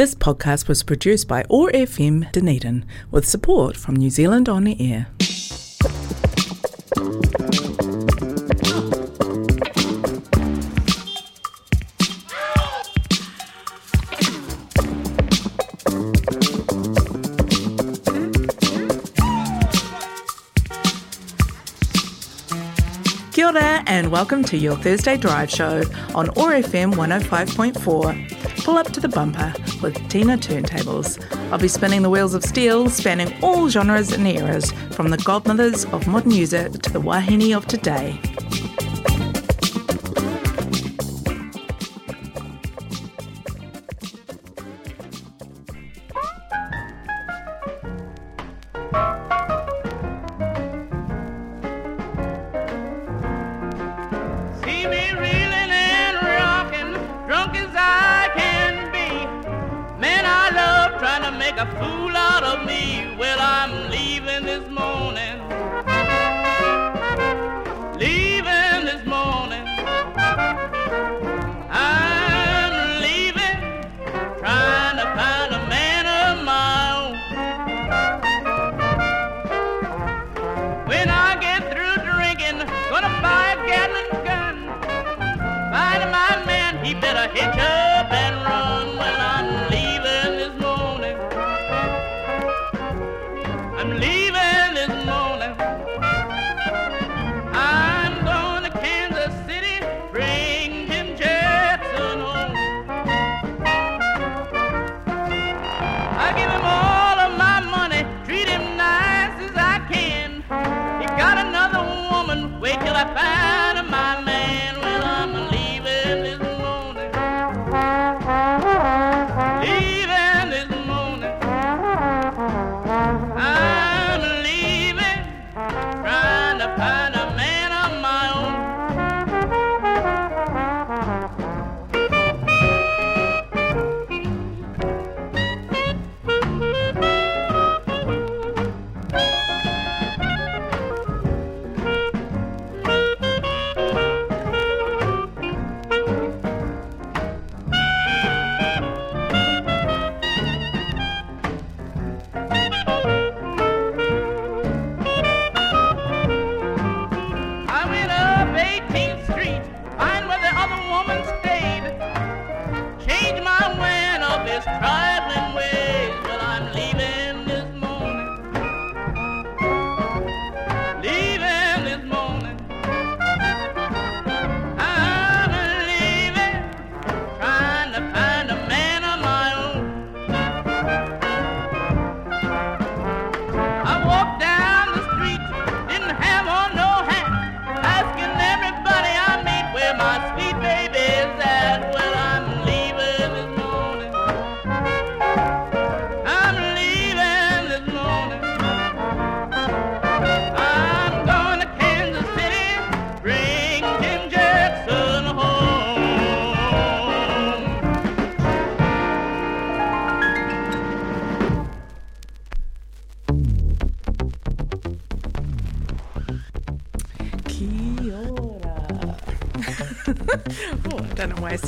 This podcast was produced by OAR FM Dunedin with support from New Zealand On Air. Kia ora and welcome to your Thursday Drive show on OAR FM 105.4, Pull Up to the Bumper with Tina Turntables. I'll be spinning the wheels of steel, spanning all genres and eras, from the godmothers of modern music to the wahine of today.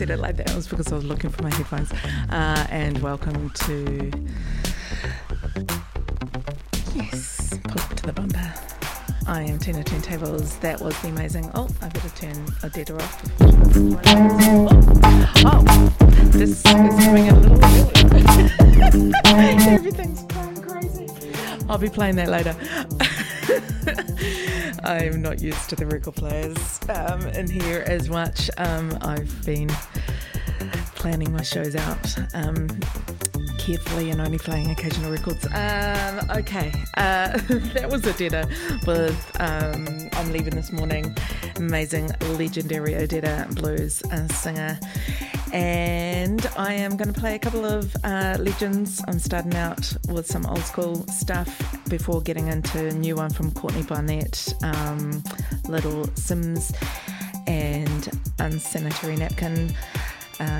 It like that. It was because I was looking for my headphones. And welcome to Pull Up to the Bumper. I am Tina Turntables. That was the amazing. Oh, I better turn Odetta off. Oh, this is doing a little bit. Everything's going crazy. I'll be playing that later. I'm not used to the record players in here as much. I've been planning my shows out carefully and only playing occasional records. That was Odetta with I'm Leaving This Morning. Amazing, legendary Odetta, blues singer. And I am going to play a couple of legends. I'm starting out with some old school stuff before getting into a new one from Courtney Barnett, Little Simz and Unsanitary Napkin.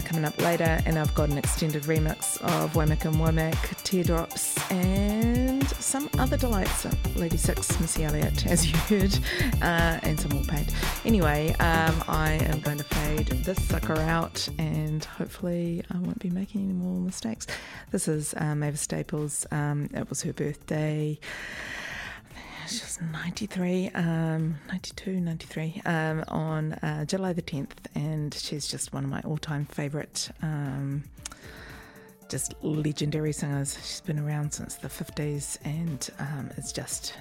coming up later, and I've got an extended remix of Womack and Womack, Teardrops, and some other delights, Lady Six, Missy Elliott, as you heard, and some Warpaint. Anyway, I am going to fade this sucker out, and hopefully I won't be making any more mistakes. This is Mavis Staples. It was her birthday. She's 93, 92, 93, on July the 10th, and she's just one of my all-time favourite, just legendary singers. She's been around since the 50s, and it's just,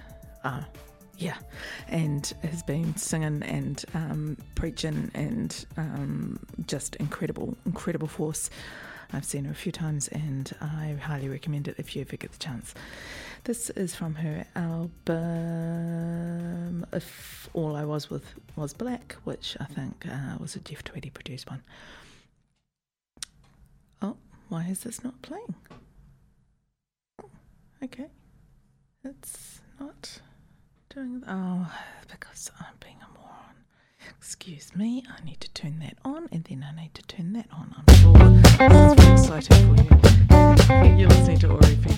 yeah, and has been singing and preaching and just incredible, incredible force. I've seen her a few times, and I highly recommend it if you ever get the chance. This is from her album If All I Was With Was Black, which I think was a Jeff Tweedy produced one. Oh, why is this not playing? Oh, okay. It's not doing... Oh, because I'm being a moron. Excuse me, I need to turn that on, and then I need to turn that on. I'm sure this is very exciting for you. You're listening to OAR FM.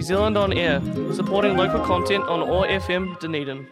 New Zealand On Air, supporting local content on OAR FM Dunedin.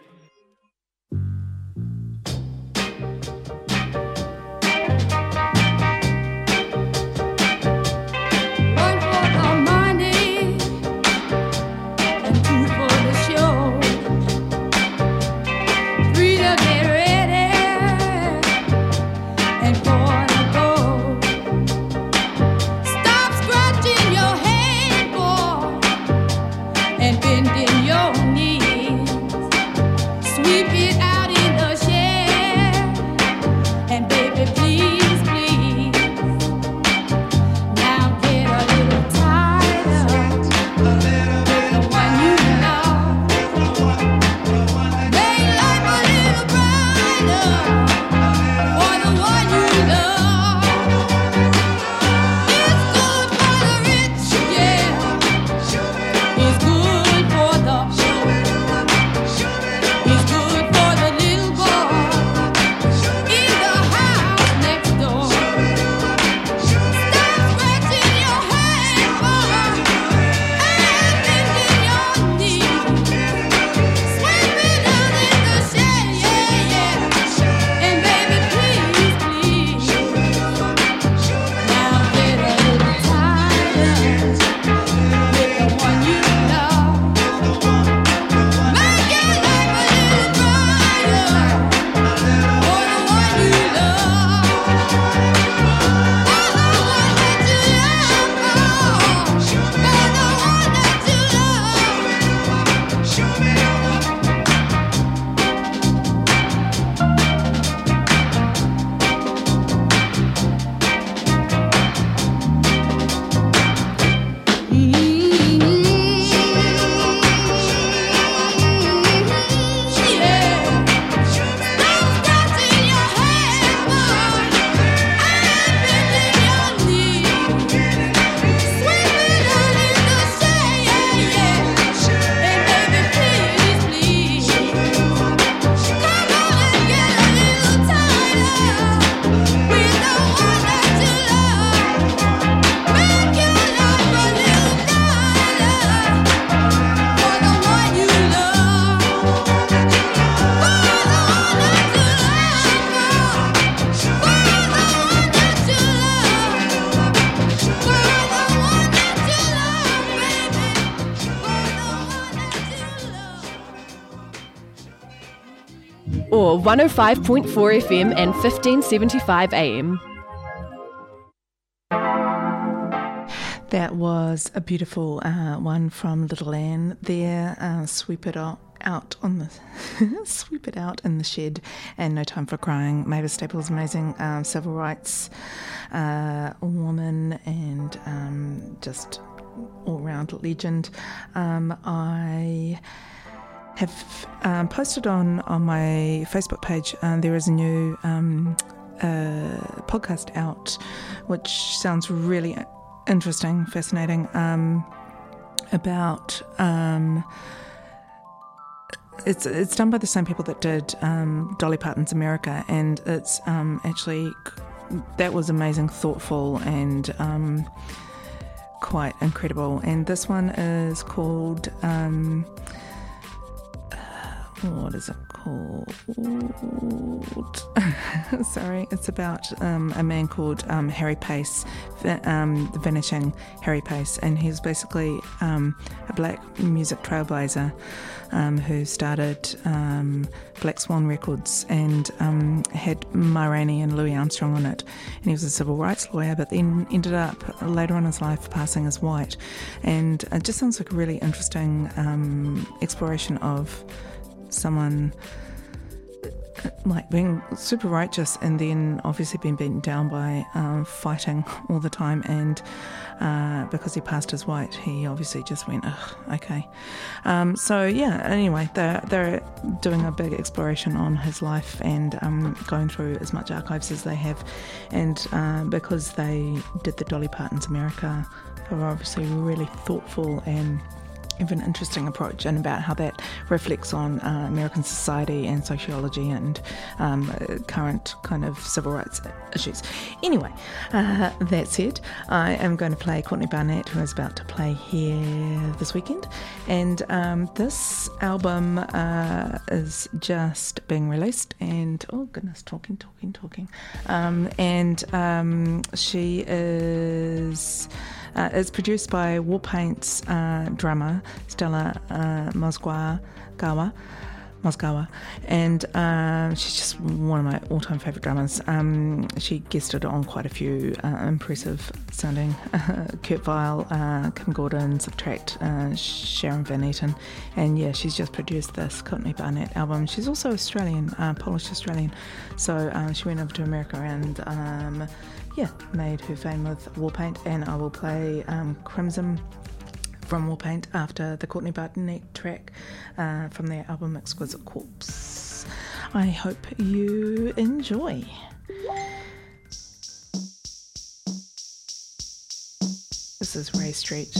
Or 105.4 FM and 1575 AM. That was a beautiful one from Little Anne there. Sweep it out on the sweep it out in the shed, and No Time for Crying. Mavis Staples, amazing civil rights woman, and just all round legend. I have posted on my Facebook page, there is a new podcast out which sounds really interesting, fascinating, about it's done by the same people that did Dolly Parton's America, and it's actually that was amazing, thoughtful, and quite incredible. And this one is called what is it called? Sorry, it's about a man called Harry Pace, the vanishing Harry Pace, and he's basically a black music trailblazer who started Black Swan Records, and had Ma Rainey and Louis Armstrong on it. And he was a civil rights lawyer, but then ended up later on in his life passing as white. And it just sounds like a really interesting exploration of someone like being super righteous and then obviously being beaten down by fighting all the time, and because he passed as white, he obviously just went, ugh, okay. So yeah, anyway, they're doing a big exploration on his life, and going through as much archives as they have, and because they did the Dolly Parton's America, they were obviously really thoughtful and have an interesting approach, and about how that reflects on American society and sociology and current kind of civil rights issues. Anyway, that's it. I am going to play Courtney Barnett, who is about to play here this weekend, and this album is just being released, and oh goodness, talking. She is produced by Warpaint's drummer Stella Mozgawa, and she's just one of my all-time favourite drummers. She guested on quite a few impressive sounding Kurt Vile, Kim Gordon, Subtract, Sharon Van Eaton, and yeah, she's just produced this Courtney Barnett album. She's also Australian, Polish-Australian, so she went over to America and made her fame with Warpaint, and I will play Crimson from Warpaint after the Courtney Barnett track from their album Exquisite Corpse. I hope you enjoy. This is Ray Street.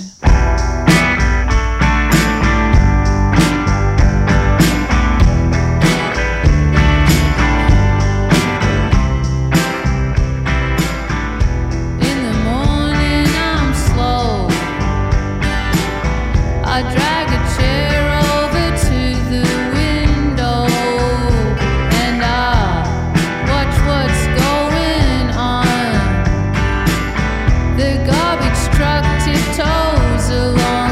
The garbage truck tiptoes along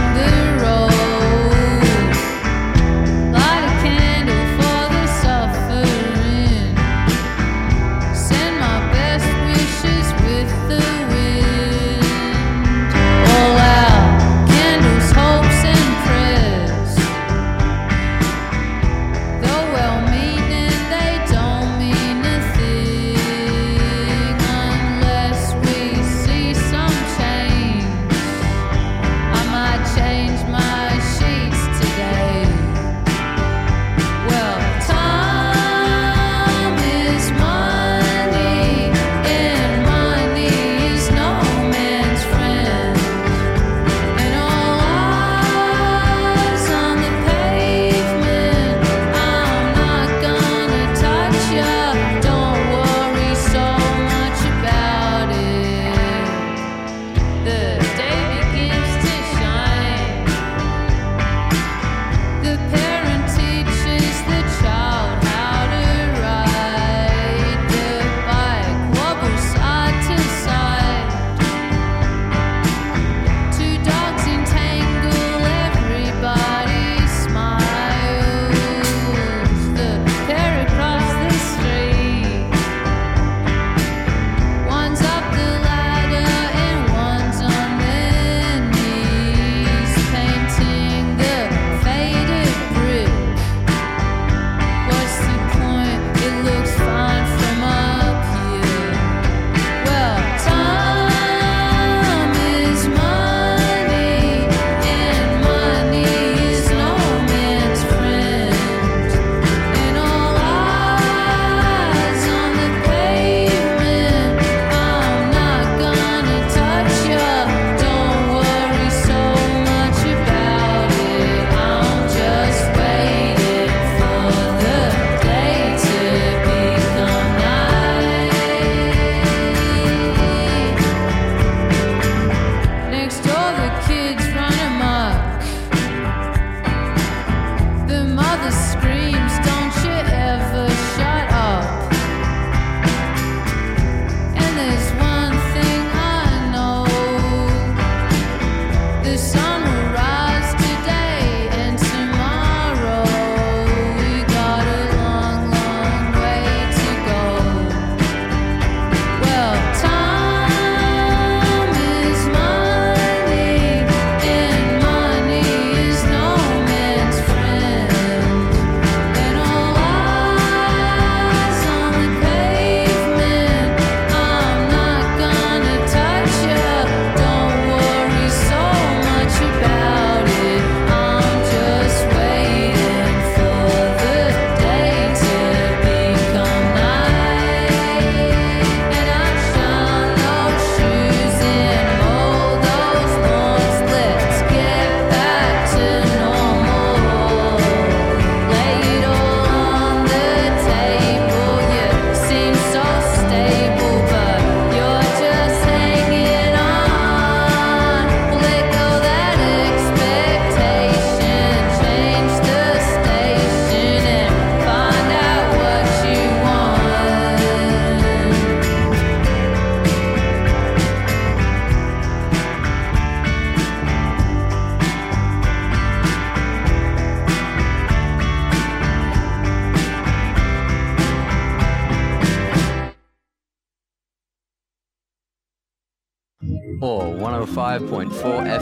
105.4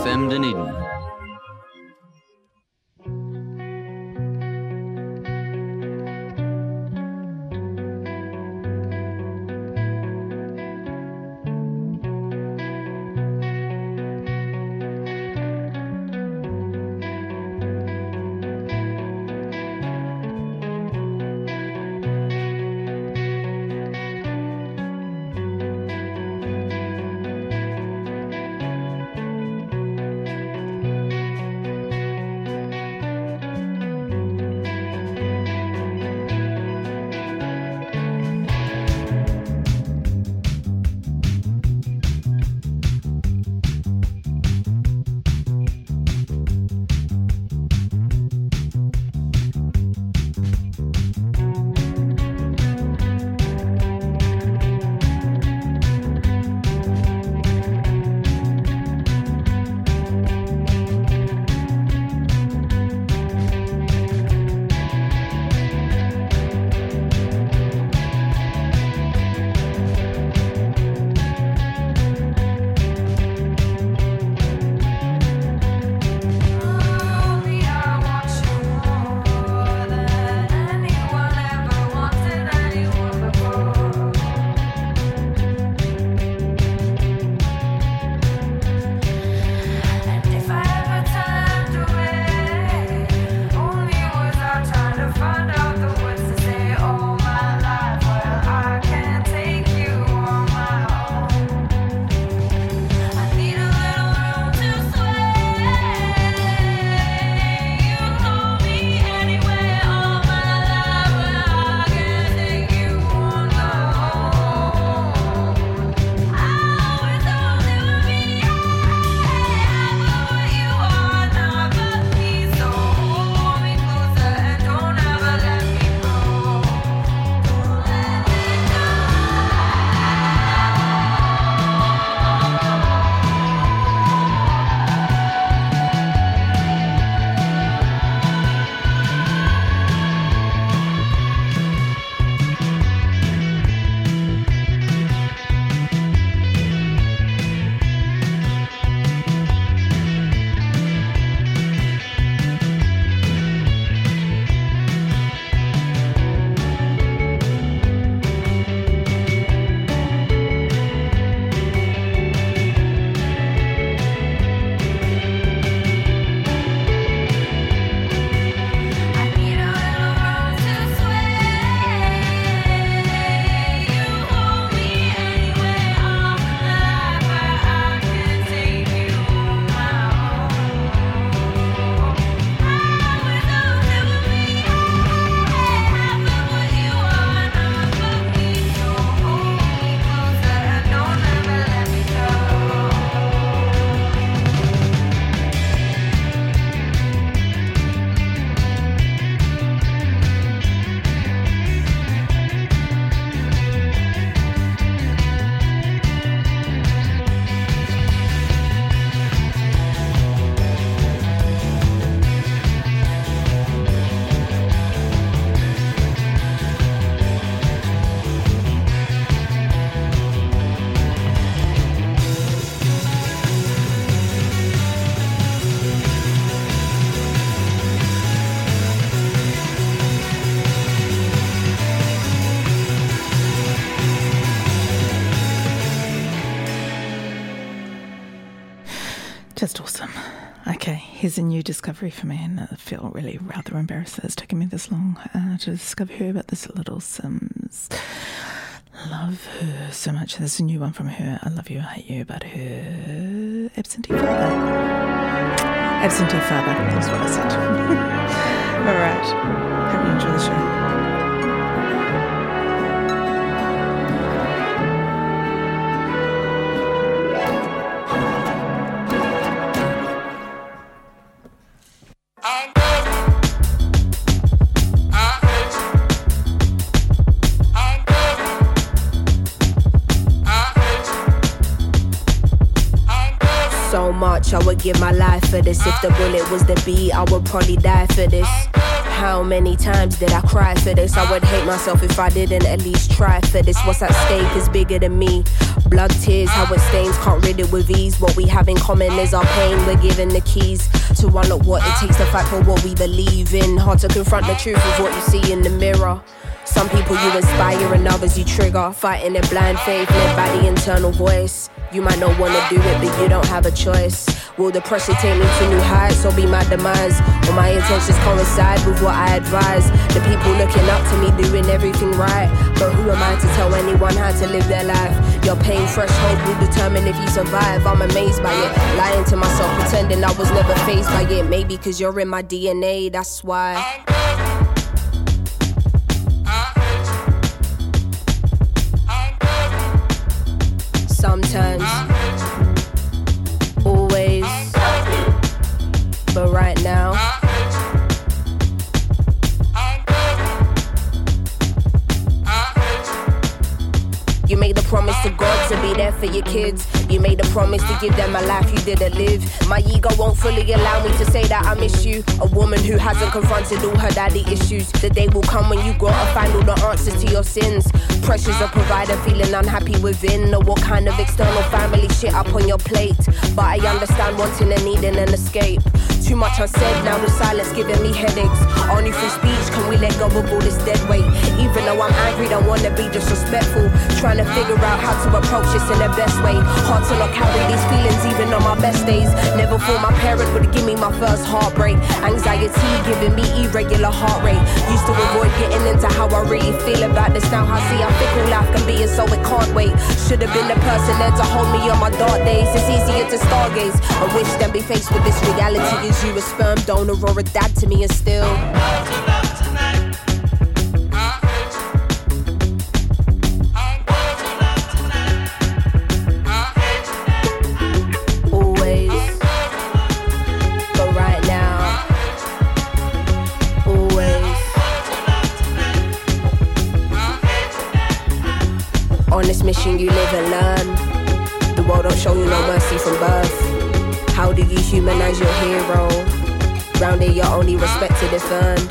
FM Dunedin. Just awesome. Okay, here's a new discovery for me, and I feel really rather embarrassed that it's taken me this long to discover her, but this Little Simz. Love her so much. There's a new one from her, I Love You, I Hate You, about her absentee father. Absentee father, that's what I said. All right, hope you enjoy the show. I would give my life for this. If the bullet was the beat, I would probably die for this. How many times did I cry for this? I would hate myself if I didn't at least try for this. What's at stake is bigger than me. Blood, tears, how it stains, can't rid it with ease. What we have in common is our pain. We're given the keys to unlock what it takes to fight for what we believe in. Hard to confront the truth of what you see in the mirror. Some people you inspire and others you trigger. Fighting in blind faith, led by the internal voice. You might not want to do it, but you don't have a choice. Will the pressure take me to new heights or be my demise? Will my intentions coincide with what I advise? The people looking up to me doing everything right, but who am I to tell anyone how to live their life? Your pain threshold will determine if you survive. I'm amazed by it, lying to myself, pretending I was never fazed by it. Maybe cause you're in my DNA, that's why. Sometimes, always, but right now, you made the promise to God to be there for your kids. You made a promise to give them a life you didn't live. My ego won't fully allow me to say that I miss you. A woman who hasn't confronted all her daddy issues. The day will come when you gotta find all the answers to your sins. Pressures of provider, feeling unhappy within. Or what kind of external family shit up on your plate. But I understand wanting and needing an escape. Too much unsaid, now the silence giving me headaches. Only through speech can we let go of all this dead weight. Even though I'm angry, don't wanna be disrespectful. Trying to figure out how to approach this in the best way. Hard to not carry these feelings even on my best days. Never thought my parents would give me my first heartbreak. Anxiety giving me irregular heart rate. Used to avoid getting into how I really feel about this. Now I see how fickle life can be and so it can't wait. Should have been the person there to hold me on my dark days. It's easier to stargaze and wish than be faced with this reality. Is you a sperm donor or a dad to me and still? Mission you live and learn. The world don't show you no mercy from birth. How do you humanize your hero? Rounded, you're only respected if earned.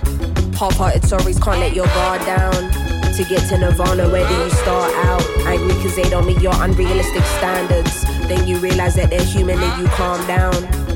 Half-hearted stories can't let your guard down. To get to Nirvana, where do you start out? Angry cause they don't meet your unrealistic standards. Then you realize that they're human and you calm down.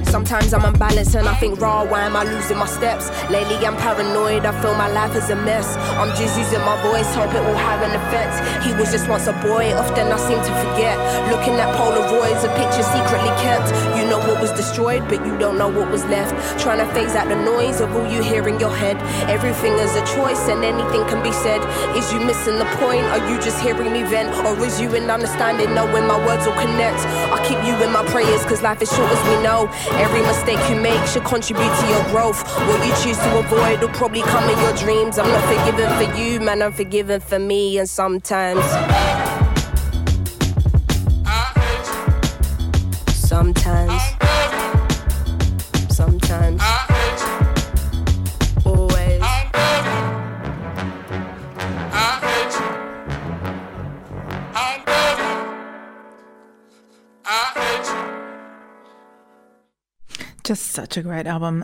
Sometimes I'm unbalanced and I think raw, why am I losing my steps? Lately I'm paranoid, I feel my life is a mess. I'm just using my voice, hope it will have an effect. He was just once a boy, often I seem to forget. Looking at Polaroids, a picture secretly kept. You know what was destroyed, but you don't know what was left. Trying to phase out the noise of all you hear in your head. Everything is a choice and anything can be said. Is you missing the point, are you just hearing me vent? Or is you in understanding, knowing my words will connect? I keep you in my prayers, cause life is short as we know. Every mistake you make should contribute to your growth. What you choose to avoid will probably come in your dreams. I'm not forgiven for you, man, I'm forgiven for me. And sometimes, always. Just such a great album,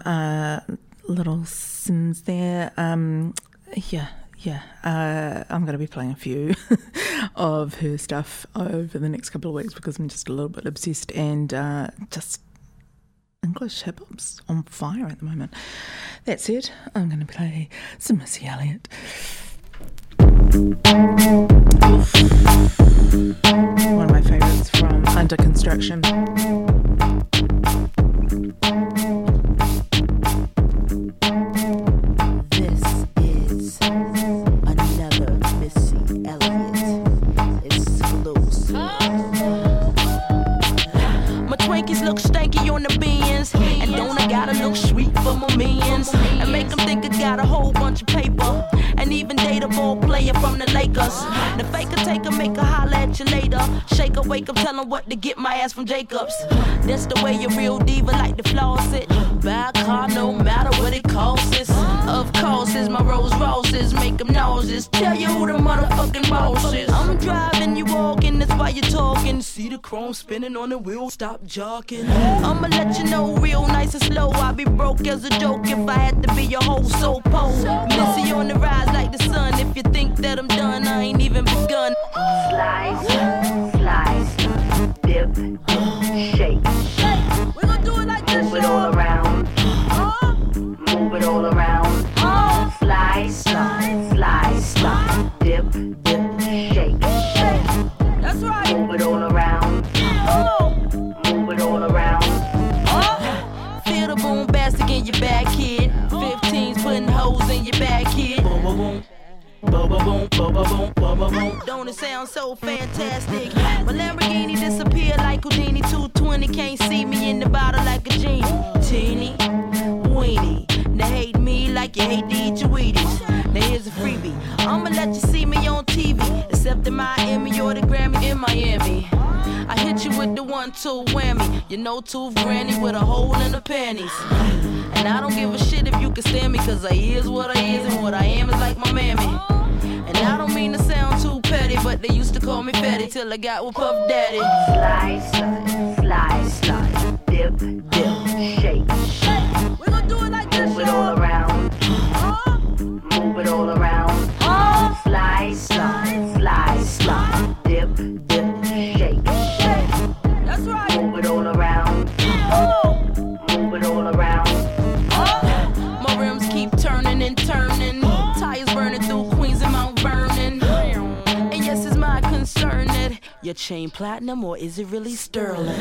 Little Simz there. I'm going to be playing a few of her stuff over the next couple of weeks because I'm just a little bit obsessed, and just English hip-hop's on fire at the moment. That said, I'm going to play some Missy Elliott. One of my favourites from Under Construction. And make them think I got a whole bunch of paper. And even date a ball player from the Lakers. The faker take her, make her holler at you later. Shake her, wake up, tell them what to get my ass from Jacobs. That's the way a real diva like to floss it. buy a car no matter what it costs us. Of course, it's my Rolls Royces, make them nauseous. Tell you who the motherfucking boss is. I'm driving, you walking, that's why you're talking. See the chrome spinning on the wheel, stop jogging. I'ma let you know real nice and slow. I'd be broke as a joke if I had to be your whole soul pole. Missy on the rise like the sun. If you think that I'm done, I ain't even begun. Slice, slice, dip, shake. We're gonna do it like this. Move it all around. Move it all around. Slice, slice, slice, slice, dip, dip, shake. That's right. Move it all around. Move it all around. Feel the boom bastic in your back, kid. 15's putting holes in your back, kid. Boom, boom, boom. Boom, boom, boom, boom, boom, boom, boom. Don't it sound so fantastic? My Lamborghini disappeared like Houdini. 220 can't see me in the bottle like a genie. Teeny, weenie. They hate me like you hate to eat your Wheaties. Now here's a freebie. I'ma let you see me on TV. Except in Miami or the Grammy in Miami. I hit you with the 1-2 whammy. You know, tooth granny with a hole in the panties. And I don't give a shit if you can stand me, cause I is what I is and what I am is like my mammy. And I don't mean to sound too petty, but they used to call me Petty till I got with Puff Daddy. Slice, slice, slice, dip, dip, shake. We're gonna do it like this, y'all. Move it all around. Move it all around. Slice, slice, slice, slice, dip, dip, shake. That's right. Move it all around. Move it all around. My rims keep turning and turning. Tires burning through Queens and Mount Vernon. And yes, it's my concern that your chain platinum or is it really sterling?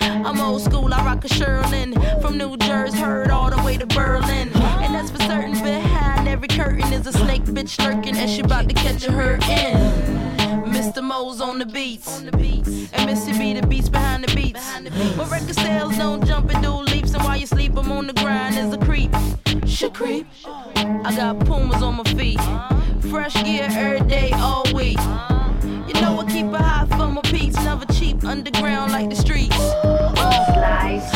I'm old school, I rock a Sherlin. From New Jersey, heard all the way to Berlin. And that's for certain, behind every curtain is a snake bitch lurking, and she about to catch a her in. Mr. Mo's on the beats, and Missy B the beats behind the beats. But record sales don't jump and do leaps, and while you sleep, I'm on the grind as a creep. She creep. I got Pumas on my feet, fresh gear every day, all week. You know I keep a high for my peeps, never cheap, underground like the streets. Slice,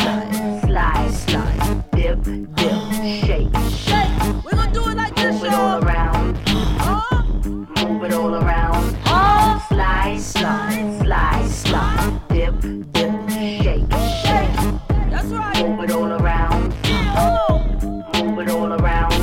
slice, slice, dip, dip, shake. We're gonna do it like this, y'all. Move it all around. Move it all around. Slice, slice, slice, slice, dip, dip, shake, shake. That's right. Move it all around. Move it all around.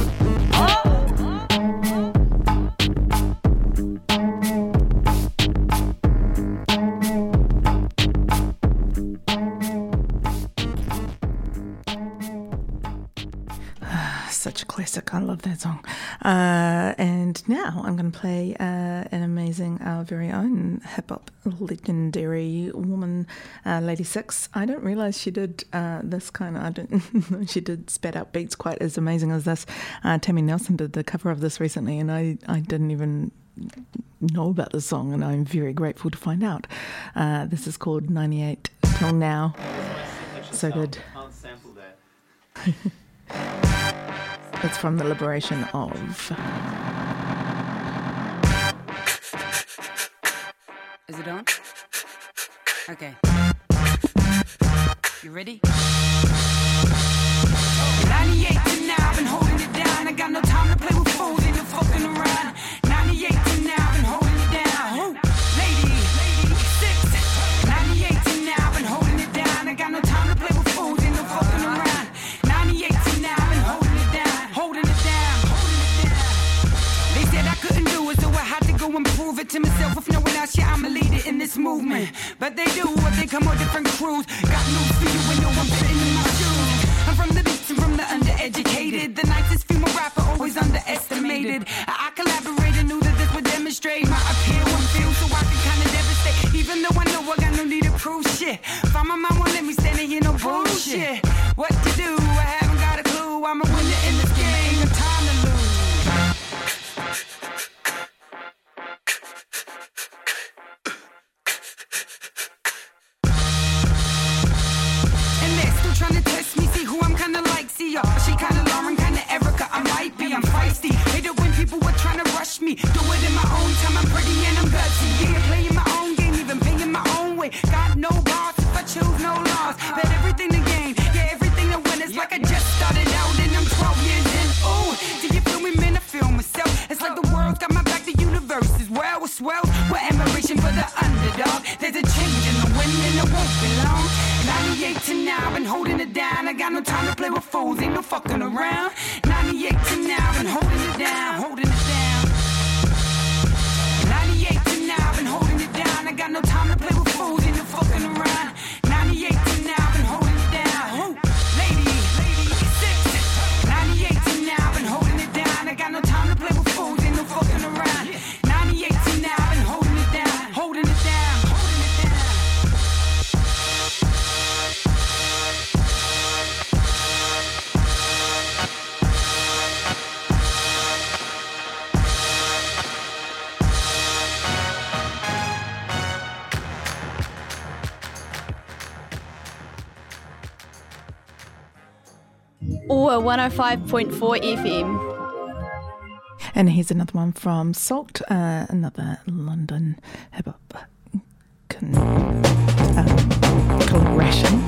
Such a classic. I love that song. And now I'm going to play an amazing, our very own hip-hop legendary woman, Lady Six. I don't realise she did this kind of... I don't know she did spat out beats quite as amazing as this. Tammy Nelson did the cover of this recently, and I didn't even know about this song, and I'm very grateful to find out. This is called 98 Till Now. So good. Can't sample that. It's from the Liberation of. Is it on? Okay. You ready? 98 to now, I've been holding it down. I got no time to play with fools and you're fucking around. 98 to now, I've been holding it down. Who? Lady Six. 98 to now, I've been holding it down. I got no time to play with fools and you're fucking around. And prove it to myself with no one else. Yeah, I'm a leader in this movement. But they do what they come on different crews. Got news for you and no one fitting in my shoes. I'm from the beats and from the undereducated. The nicest female rapper always underestimated. I collaborated and knew that this would demonstrate my appeal and feel, so I can kind of devastate. Even though I know I got no need to prove shit. Find my mom won't let me stand and hear no bullshit. What to do? I haven't got a clue. I'm a winner in this game. Ain't no time to lose. Trying to test me, see who I'm kinda like. See y'all, she kinda Lauren, kinda Erica. I might be, I'm feisty. Hate it when people were trying to rush me. Do it in my own time, I'm pretty and I'm gutsy. Yeah, playing my own game, even paying my own way. Got no boss if I choose no loss. Bet everything to gain, yeah, everything to win. It's like I just dog. There's a change in the wind and it won't be long. 98 to now, been holding it down. I got no time to play with foes, ain't no fucking around. 98 to now, been holding it down, holding it down. 98 to now, been holding it down. I got no time to play with foes, ain't no fucking around. 98 to now, been holding it down. Ooh, lady, six. 98 to now, been holding it down. I got no time to play with foes, ain't no fucking around. 98 to now, been holding it down, holding it down. OAR 105.4 FM. And here's another one from SAULT, another London hip-hop collaboration.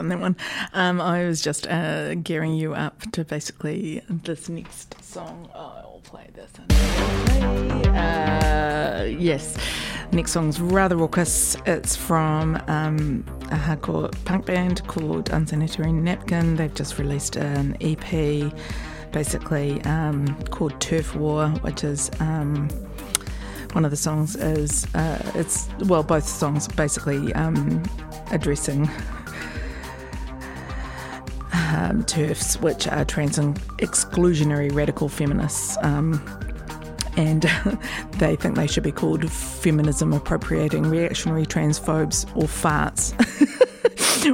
That one. I was just gearing you up to basically this next song. I'll play this. Yes, next song's rather raucous. It's from a hardcore punk band called Unsanitary Napkin. They've just released an EP, basically called Turf War, which is. One of the songs is it's well, both songs basically addressing. TERFs, which are trans and exclusionary radical feminists, and they think they should be called feminism appropriating reactionary transphobes or farts,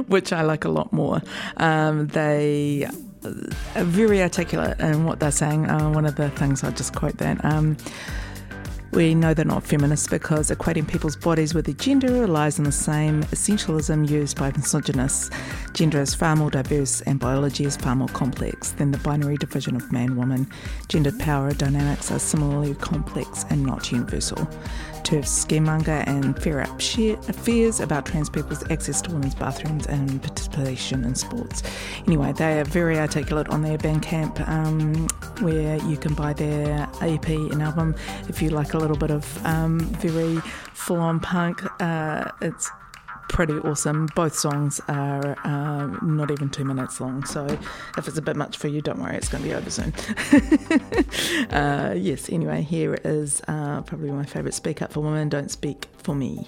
which I like a lot more. They are very articulate in what they're saying. One of the things, I'll just quote that, we know they're not feminists because equating people's bodies with their gender relies on the same essentialism used by misogynists. Gender is far more diverse and biology is far more complex than the binary division of man-woman. Gendered power dynamics are similarly complex and not universal. TERFs scaremongering and fair up fears about trans people's access to women's bathrooms and participation in sports. Anyway, they are very articulate on their Bandcamp, where you can buy their EP and album if you like a little bit of very full-on punk. It's pretty awesome. Both songs are not even 2 minutes long, so if it's a bit much for you, don't worry, it's going to be over soon. Yes, anyway, here is probably my favourite, Speak Up for Women, Don't Speak for Me.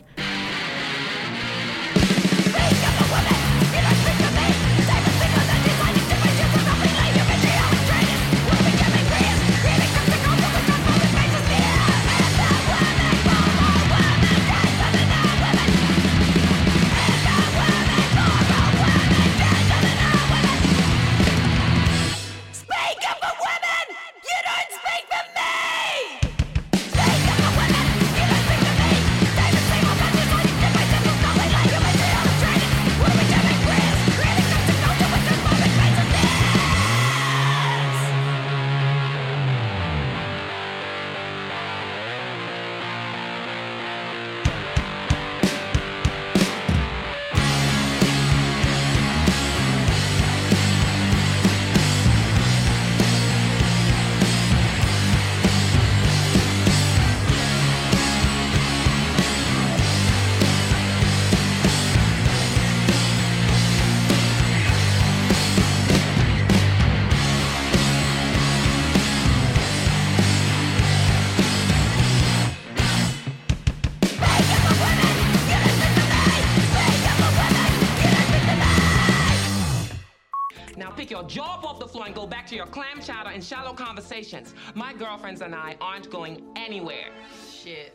Go back to your clam chowder and shallow conversations. My girlfriends and I aren't going anywhere. Shit.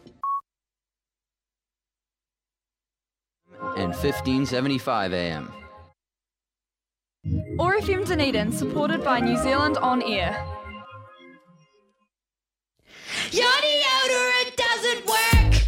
And 1575 AM. OAR FM Dunedin, supported by New Zealand On Air. Your deodorant doesn't work.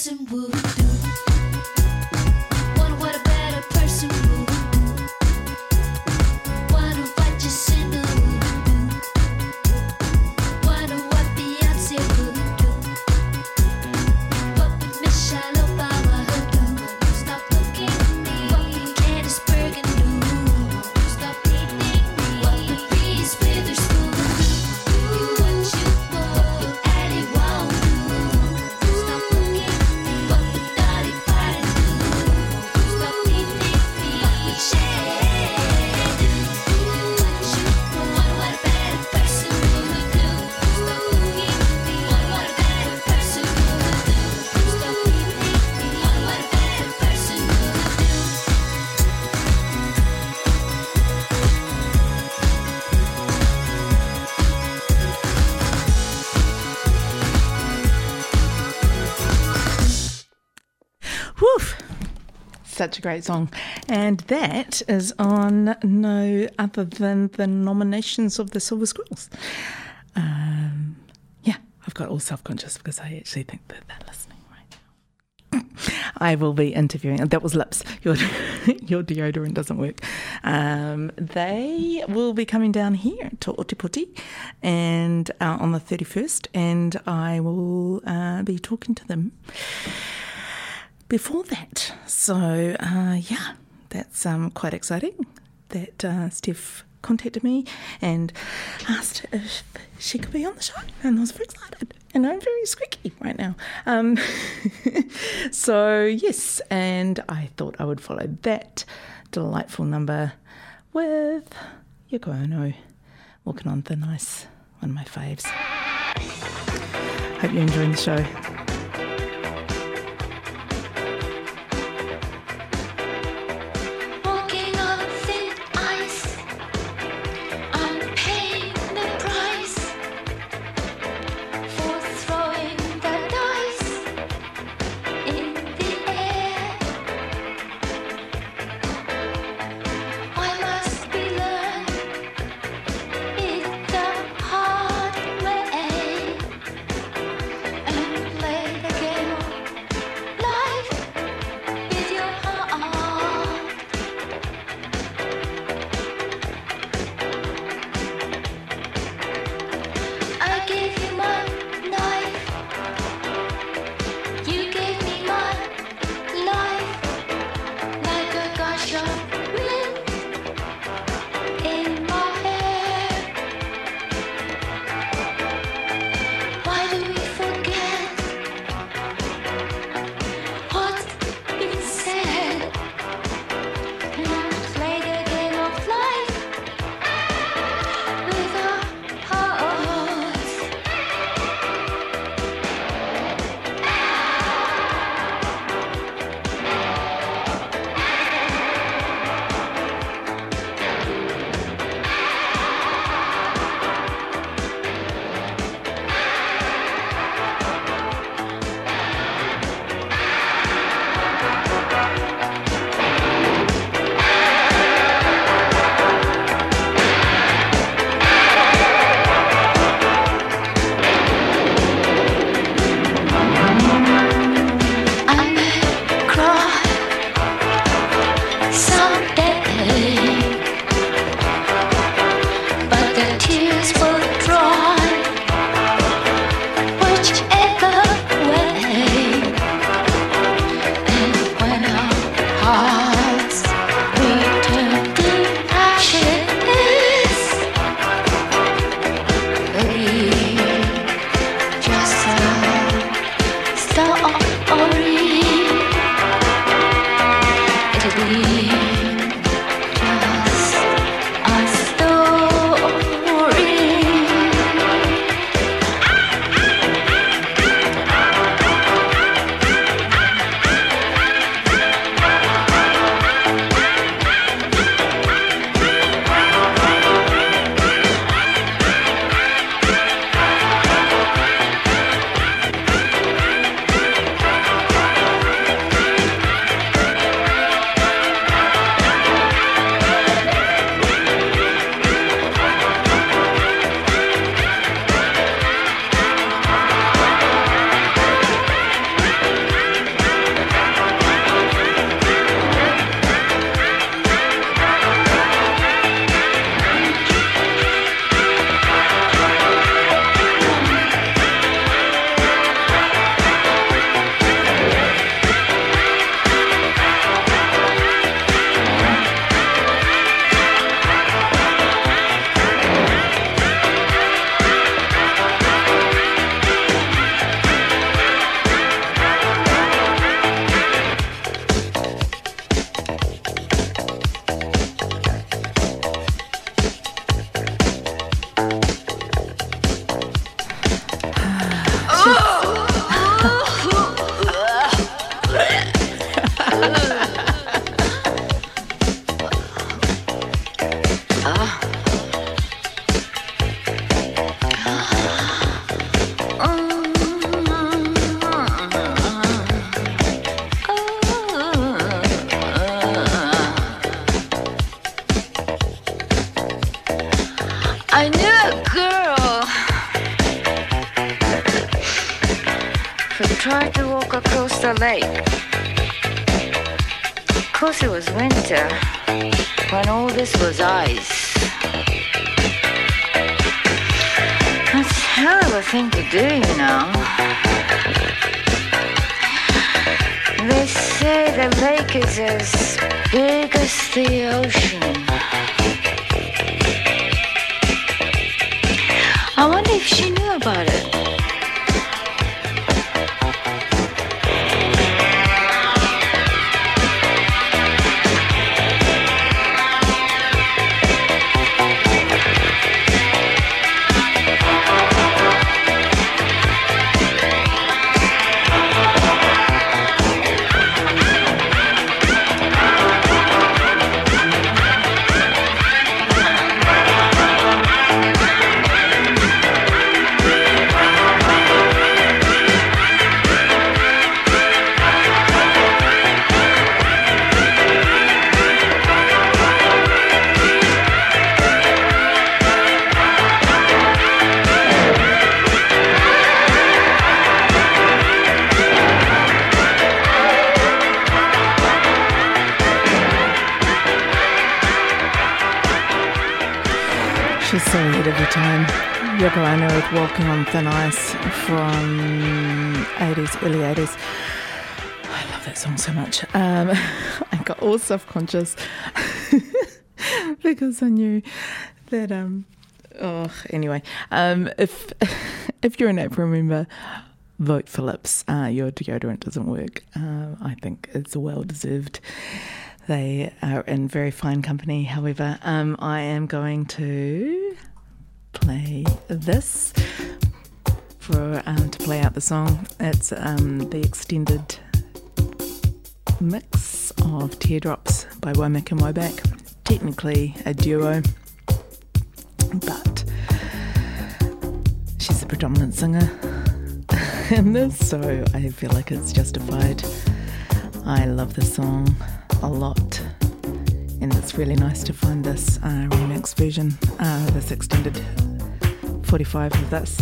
person would do. Wonder what a better person would do. Wonder what your sinner would do. Wonder what Beyonce would do. What would Michelle Obama do? Stop looking at me. What would Candace Bergen do? Stop hating me. What would Reese Witherspoon do? What you want. What would Addie Wong do? Stop looking at me. What would Dolly Parton do? Stop hating me. What would Cher do? What you want. Wonder what a better person would do. Stop looking at me. Wonder what a better person would do. Stop hating me. Wonder what a better person would do. Woof! Such a great song. And that is on no other than the nominations of the Silver Squirrels. Yeah, I've got all self-conscious because I actually think that they're listening right now. I will be interviewing. That was Lips. Your deodorant doesn't work. They will be coming down here to Ōtepoti and on the 31st, and I will be talking to them before that. So, yeah, that's quite exciting that Steph contacted me and asked if she could be on the show, and I was very excited, and I'm very squeaky right now. So, yes, and I thought I would follow that delightful number with Yoko Ono, Walking on Thin Ice, one of my faves. Hope you're enjoying the show. Walking on thin ice, I'm paying the price for throwing the dice in the air. I must be learned in the hard way and tried to walk across the lake. 'Cause it was winter when all this was ice. That's a hell of a thing to do, you know. They say the lake is as big as the ocean. I wonder if she knew about it. Yoko Ono with Walking on Thin Ice from early 80s. I love that song so much. I got all self-conscious because I knew that, if you're an APRA member, vote for Lips. Your deodorant doesn't work. I think it's well-deserved. They are in very fine company. However, I am going to play this for to play out the song. It's the extended mix of Teardrops by Womack and Womack, technically a duo, but she's the predominant singer in this, so I feel like it's justified. I love this song a lot, and it's really nice to find this remix version, this extended 45 of this.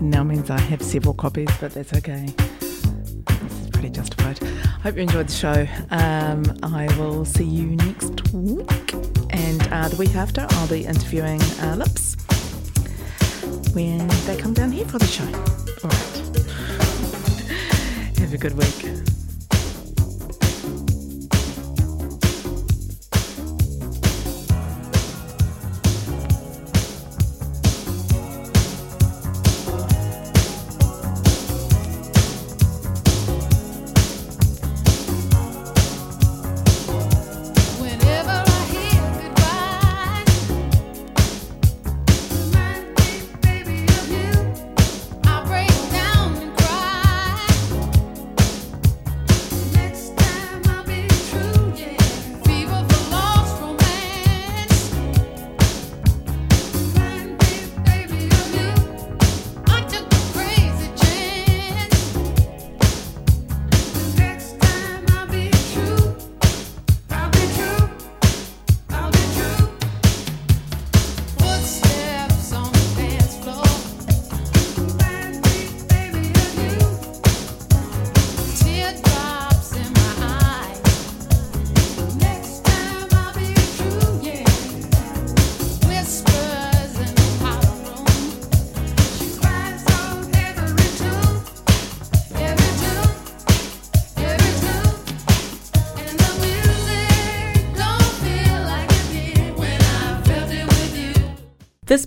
Now means I have several copies, but that's okay. This is pretty justified. Hope you enjoyed the show. I will see you next week, and the week after I'll be interviewing Lips when they come down here for the show. Alright. Have a good week. This